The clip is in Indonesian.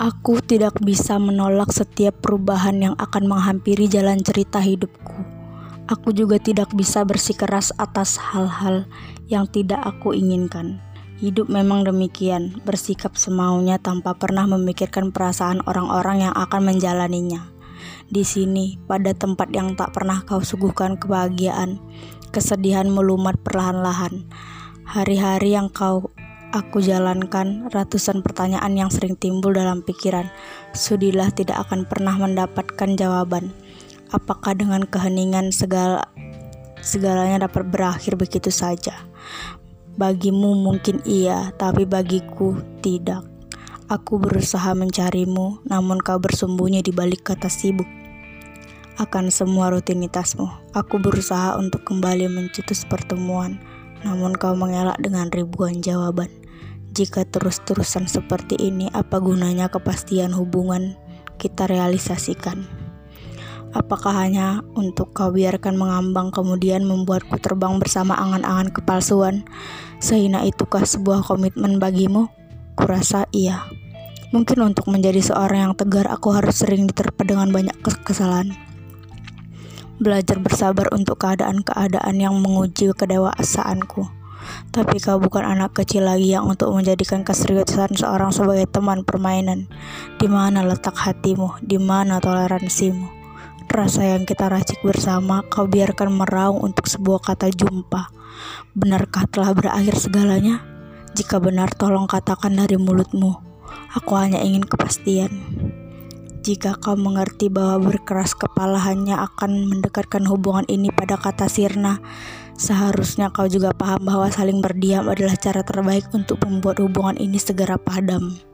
Aku tidak bisa menolak setiap perubahan yang akan menghampiri jalan cerita hidupku. Aku juga tidak bisa bersikeras atas hal-hal yang tidak aku inginkan. Hidup memang demikian, bersikap semaunya tanpa pernah memikirkan perasaan orang-orang yang akan menjalaninya. Di sini, pada tempat yang tak pernah kau suguhkan kebahagiaan, kesedihan melumat perlahan-lahan. Hari-hari yang Aku jalankan ratusan pertanyaan yang sering timbul dalam pikiran. Sudilah tidak akan pernah mendapatkan jawaban. Apakah dengan keheningan segalanya dapat berakhir begitu saja? Bagimu mungkin iya, tapi bagiku tidak. Aku berusaha mencarimu, namun kau bersembunyi di balik kata sibuk akan semua rutinitasmu. Aku berusaha untuk kembali mencetus pertemuan, namun kau mengelak dengan ribuan jawaban. Jika terus-terusan seperti ini, apa gunanya kepastian hubungan kita realisasikan? Apakah hanya untuk kau biarkan mengambang kemudian membuatku terbang bersama angan-angan kepalsuan? Sehina itukah sebuah komitmen bagimu? Kurasa iya. Mungkin untuk menjadi seorang yang tegar, aku harus sering diterpa dengan banyak kesalahan. Belajar bersabar untuk keadaan-keadaan yang menguji kedewasaanku. Tapi kau bukan anak kecil lagi yang untuk menjadikan keseriusan seorang sebagai teman permainan. Di mana letak hatimu? Di mana toleransimu? Rasa yang kita racik bersama, kau biarkan meraung untuk sebuah kata jumpa. Benarkah telah berakhir segalanya? Jika benar, tolong katakan dari mulutmu. Aku hanya ingin kepastian. Jika kau mengerti bahwa berkeras kepala hanya akan mendekatkan hubungan ini pada kata sirna, seharusnya kau juga paham bahwa saling berdiam adalah cara terbaik untuk membuat hubungan ini segera padam.